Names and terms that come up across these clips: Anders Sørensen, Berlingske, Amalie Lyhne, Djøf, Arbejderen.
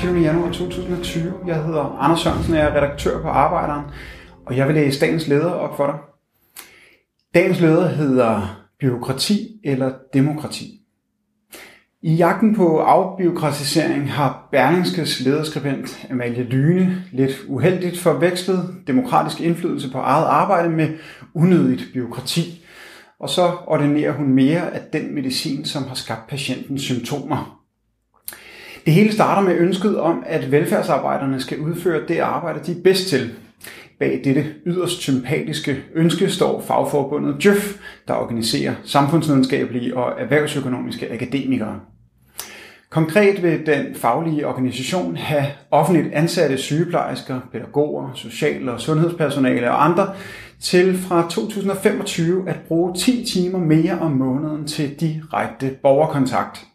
24. januar 2020. Jeg hedder Anders Sørensen, jeg er redaktør på Arbejderen, og jeg vil læse dagens leder op for dig. Dagens leder hedder bureaukrati eller demokrati. I jagten på afbureaukratisering har Berlingskes lederskribent Amalie Lyhne lidt uheldigt forvekslet demokratisk indflydelse på eget arbejde med unødigt bureaukrati. Og så ordinerer hun mere af den medicin, som har skabt patientens symptomer. Det hele starter med ønsket om, at velfærdsarbejderne skal udføre det arbejde, de er bedst til. Bag dette yderst sympatiske ønske står fagforbundet Djøf, der organiserer samfundsvidenskabelige og erhvervsøkonomiske akademikere. Konkret vil den faglige organisation have offentligt ansatte sygeplejersker, pædagoger, social- og sundhedspersonale og andre til fra 2025 at bruge 10 timer mere om måneden til direkte borgerkontakt.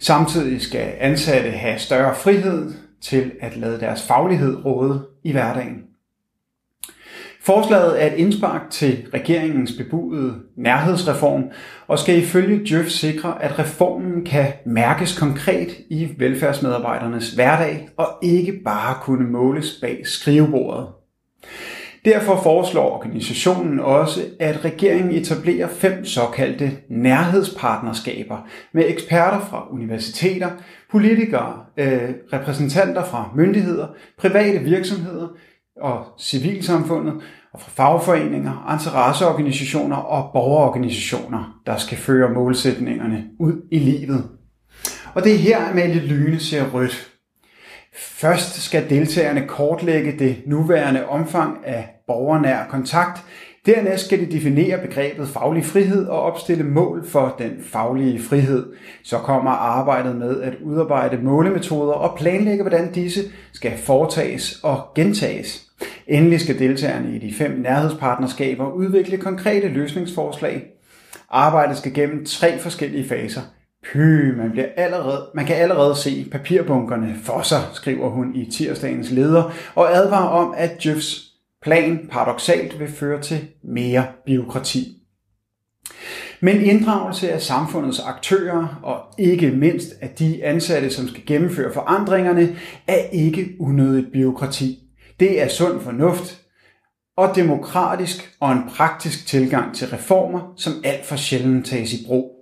Samtidig skal ansatte have større frihed til at lade deres faglighed råde i hverdagen. Forslaget er et indspark til regeringens bebudede nærhedsreform og skal ifølge Djøf sikre, at reformen kan mærkes konkret i velfærdsmedarbejdernes hverdag og ikke bare kunne måles bag skrivebordet. Derfor foreslår organisationen også, at regeringen etablerer 5 såkaldte nærhedspartnerskaber med eksperter fra universiteter, politikere, repræsentanter fra myndigheder, private virksomheder og civilsamfundet og fra fagforeninger, interesseorganisationer og borgerorganisationer, der skal føre målsætningerne ud i livet. Og det er her, Amalie Lyhne ser rødt. Først skal deltagerne kortlægge det nuværende omfang af borgernær kontakt. Dernæst skal de definere begrebet faglig frihed og opstille mål for den faglige frihed. Så kommer arbejdet med at udarbejde målemetoder og planlægge, hvordan disse skal foretages og gentages. Endelig skal deltagerne i de 5 nærhedspartnerskaber udvikle konkrete løsningsforslag. Arbejdet skal gennem 3 forskellige faser. Man kan allerede se papirbunkerne for sig, skriver hun i tirsdagens leder, og advarer om, at Djøfs plan paradoksalt vil føre til mere bureaukrati. Men inddragelse af samfundets aktører, og ikke mindst af de ansatte, som skal gennemføre forandringerne, er ikke unødigt bureaukrati. Det er sund fornuft og demokratisk og en praktisk tilgang til reformer, som alt for sjældent tages i brug.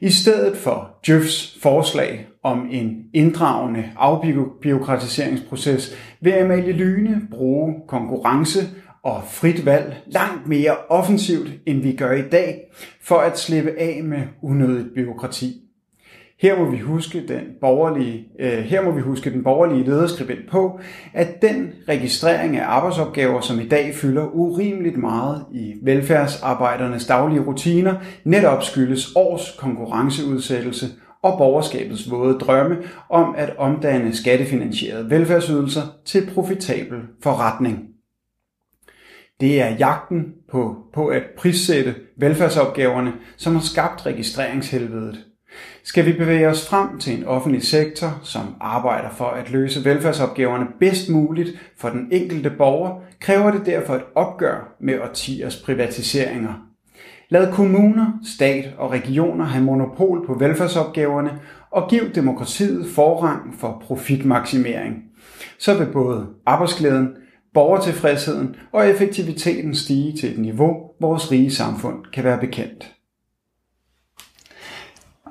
I stedet for Djøfs forslag om en inddragende afbureaukratiseringsproces vil Amalie Lyhne bruge konkurrence og frit valg langt mere offensivt, end vi gør i dag, for at slippe af med unødigt bureaukrati. Her må vi huske den borgerlige lederskribent på, at den registrering af arbejdsopgaver, som i dag fylder urimeligt meget i velfærdsarbejdernes daglige rutiner, netop skyldes års konkurrenceudsættelse og borgerskabets våde drømme om at omdanne skattefinansierede velfærdsydelser til profitabel forretning. Det er jagten på at prissætte velfærdsopgaverne, som har skabt registreringshelvedet. Skal vi bevæge os frem til en offentlig sektor, som arbejder for at løse velfærdsopgaverne bedst muligt for den enkelte borger, kræver det derfor et opgør med årtiers privatiseringer. Lad kommuner, stat og regioner have monopol på velfærdsopgaverne og giv demokratiet forrang for profitmaksimering. Så vil både arbejdsglæden, borgertilfredsheden og effektiviteten stige til et niveau, vores rige samfund kan være bekendt.